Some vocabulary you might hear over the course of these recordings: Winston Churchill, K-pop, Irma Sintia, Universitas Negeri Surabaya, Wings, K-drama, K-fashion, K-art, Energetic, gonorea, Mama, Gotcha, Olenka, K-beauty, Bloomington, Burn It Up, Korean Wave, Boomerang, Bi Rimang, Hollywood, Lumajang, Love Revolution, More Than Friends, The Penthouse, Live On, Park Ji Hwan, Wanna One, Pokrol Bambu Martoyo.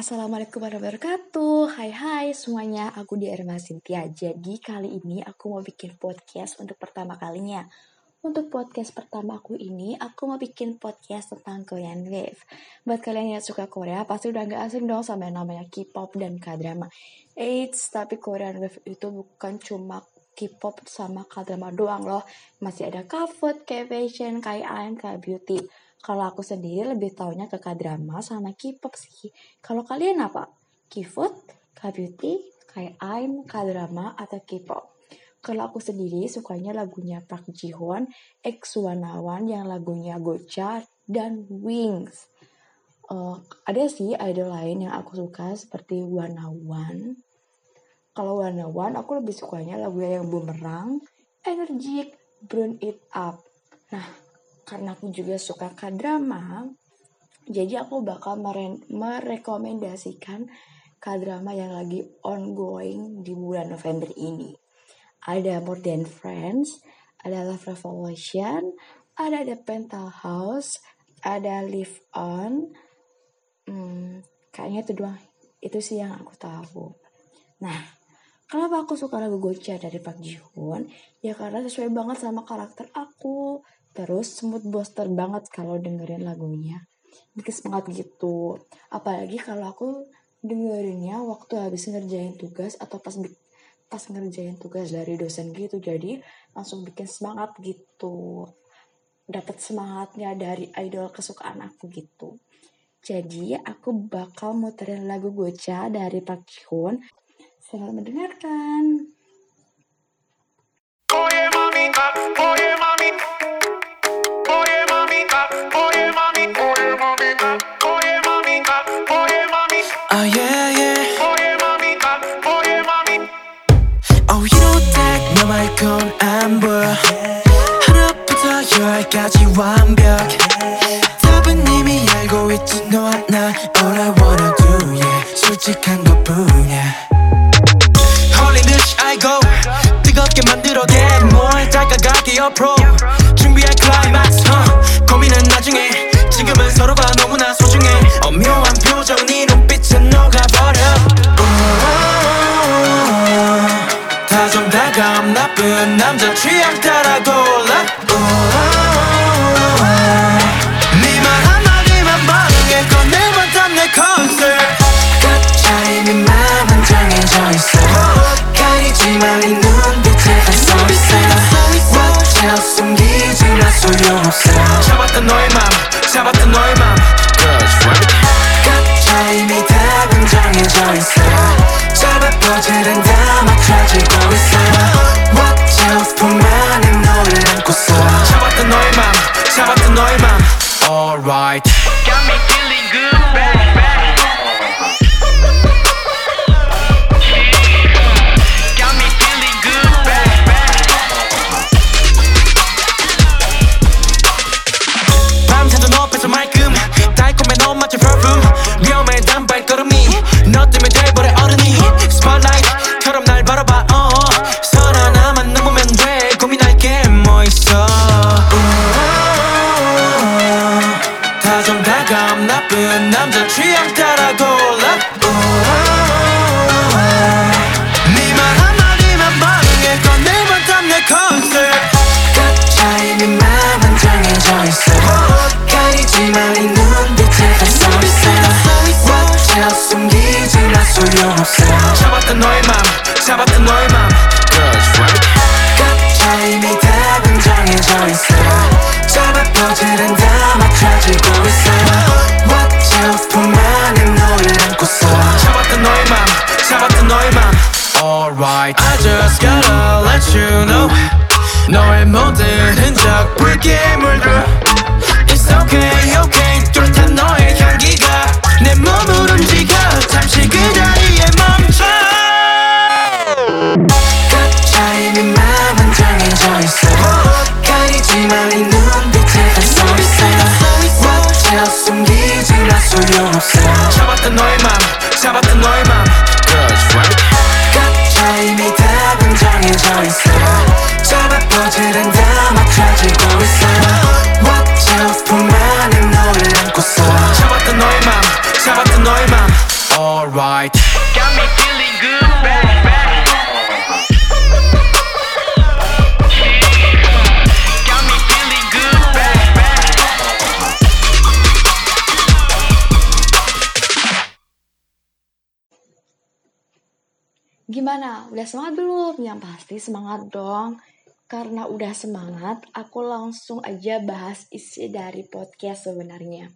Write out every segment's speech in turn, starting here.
Assalamualaikum warahmatullahi wabarakatuh. Hai semuanya, aku di Irma Sintia. Jadi kali ini aku mau bikin podcast untuk pertama kalinya. Untuk podcast pertama aku ini, aku mau bikin podcast tentang Korean Wave. Buat kalian yang suka Korea, pasti udah gak asing dong sama namanya K-pop dan K-drama. Eits, tapi Korean Wave itu bukan cuma K-pop sama K-drama doang loh. Masih ada K-food, K-fashion, K-art, K-beauty. Kalau aku sendiri lebih taunya ke K-drama sama K-pop sih. Kalau kalian apa? K-food, K-beauty, K-art, K-drama, atau K-pop? Kalau aku sendiri sukanya lagunya Park Ji Hwan, Wanna One, yang lagunya Gotcha, dan Wings. Ada sih idol lain yang aku suka seperti Wanna One. Kalau Wanna One aku lebih sukanya lagunya yang Boomerang, Energetic, Burn It Up. Nah, karena aku juga suka K-drama, jadi aku bakal merekomendasikan K-drama yang lagi ongoing di bulan November ini. Ada More Than Friends, ada Love Revolution, ada The Penthouse, ada Live On. Kayaknya itu doang, itu sih yang aku tahu. Nah, kenapa aku suka lagu Gotcha dari Park Ji Hwan? Ya karena sesuai banget sama karakter aku. Terus smooth booster banget kalau dengerin lagunya. Bikin semangat gitu. Apalagi kalau aku dengerinnya waktu habis ngerjain tugas atau pas ngerjain tugas dari dosen gitu. Jadi langsung bikin semangat gitu. Dapat semangatnya dari idol kesukaan aku gitu. Jadi aku bakal muterin lagu Gotcha dari Park Ji Hwan. Selamat mendengarkan. Oh yeah, mommy, oh yeah, mommy. 까지 완벽 답은 이미 알고 있지 너와 나 All I wanna do yeah 솔직한 것뿐이야 Holy dish I go 뜨겁게 만들어 대뭘 다가가게 옆으로 준비할 climax 고민은 나중에 지금은 서로가 너무나 소중해 오묘한 표정 네 눈빛은 녹아버려 다정다감 나쁜 남자 취향 따라 골라 가리지만 이 눈빛에 I'm so excited Watch out 숨기지 마 소용없어 잡았던 너의 맘 잡았던 너의 맘 That's right 가차 이미 답은 정해져 있어 잡아 퍼즐은 다 맞춰지고 있어 Watch out 품 안에 너를 안고서 잡았던 너의 맘 잡았던 너의 맘 Alright Got me feeling good baby 잡았던 너의 맘 잡았던 너의 맘 That's right 가차 이미 답은 정해져 있어 잡아 퍼즐은 다 맞춰지고 있어 Watch out 품 안에 너를 안고서 잡았던 너의 맘 잡았던 너의 맘 Alright I just gotta let you know 너의 모든 흔적 붉게 물들어 It's okay okay 뚜렷한 너의 향기가 내 몸을 움직여 잠시 그 자리에 멈춰 가차 이미 맘은 정해져 있어 가리지만 이 눈빛에 I'm so excited Watch out 숨기지 마 소용없어 잡았던 너의 맘 잡았던 너의 맘 That's right 가차 이미 답은 정해져 있어 잡아 퍼즐은 다 맞춰지고 있어 Watch out 품 안에 너를 안고서 잡았던 너의 맘 잡았던 너의 맘 alright. Got me feeling good, Gimana? Udah semangat belum? Yang pasti semangat dong. Karena udah semangat, aku langsung aja bahas isi dari podcast sebenarnya.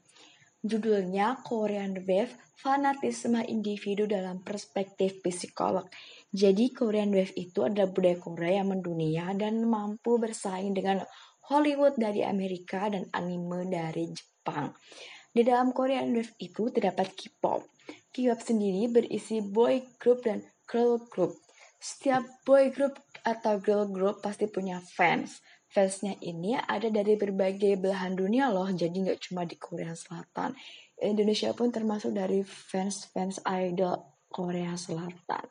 Judulnya Korean Wave, Fanatisme Individu dalam Perspektif Psikolog. Jadi Korean Wave itu adalah budaya Korea yang mendunia dan mampu bersaing dengan Hollywood dari Amerika dan anime dari Jepang. Di dalam Korean Wave itu terdapat K-pop. K-pop sendiri berisi boy group dan girl group. Setiap boy group atau girl group pasti punya fans. Fansnya ini ada dari berbagai belahan dunia loh, jadi nggak cuma di Korea Selatan. Indonesia pun termasuk dari fans-fans idol Korea Selatan.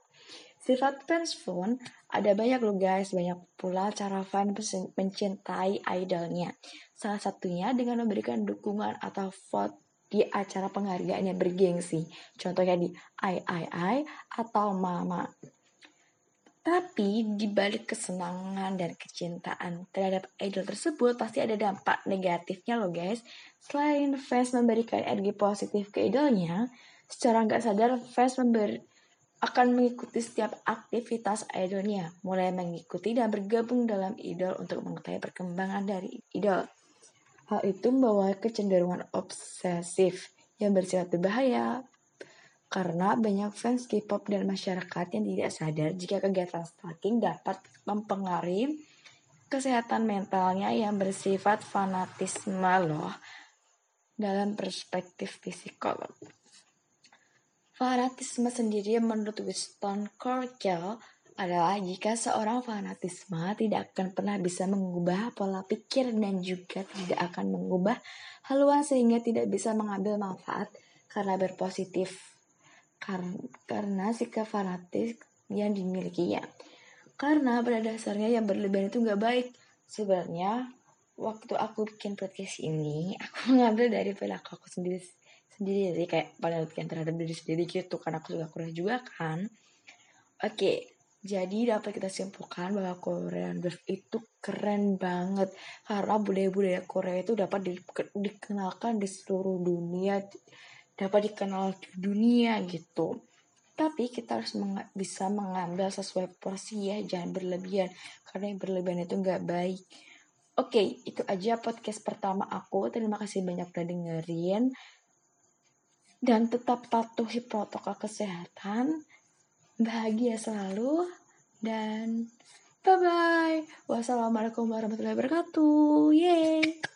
Sifat fans pun ada banyak loh guys, banyak pula cara fans mencintai idolnya. Salah satunya dengan memberikan dukungan atau vote di acara penghargaan yang bergengsi, contohnya di I atau Mama. Tapi di balik kesenangan dan kecintaan terhadap idol tersebut pasti ada dampak negatifnya loh guys. Selain fans memberikan energi positif ke idolnya, secara nggak sadar fans akan mengikuti setiap aktivitas idolnya, mulai mengikuti dan bergabung dalam idol untuk mengetahui perkembangan dari idol. Hal itu membawa kecenderungan obsesif yang bersifat berbahaya karena banyak fans K-pop dan masyarakat yang tidak sadar jika kegiatan stalking dapat mempengaruhi kesehatan mentalnya yang bersifat fanatisme loh dalam perspektif psikolog. Fanatisme sendiri menurut Winston Churchill adalah jika seorang fanatisme tidak akan pernah bisa mengubah pola pikir dan juga tidak akan mengubah haluan sehingga tidak bisa mengambil manfaat karena berpositif karena sikap fanatis yang dimilikinya. Karena pada dasarnya yang berlebihan itu gak baik. Sebenarnya waktu aku bikin podcast ini, aku mengambil dari perilaku aku sendiri. Jadi kayak penelitian terhadap diri sendiri gitu, karena aku suka Korea juga kan. Oke. Jadi dapat kita simpulkan bahwa Korean Wave itu keren banget karena budaya-budaya Korea itu dapat dikenalkan di seluruh dunia, dapat dikenal di dunia gitu. Tapi kita harus bisa mengambil sesuai porsi ya, jangan berlebihan karena yang berlebihan itu nggak baik. Oke, itu aja podcast pertama aku. Terima kasih banyak udah dengerin dan tetap patuhi protokol kesehatan. Bahagia selalu dan bye-bye. Wassalamualaikum warahmatullahi wabarakatuh. Yeay.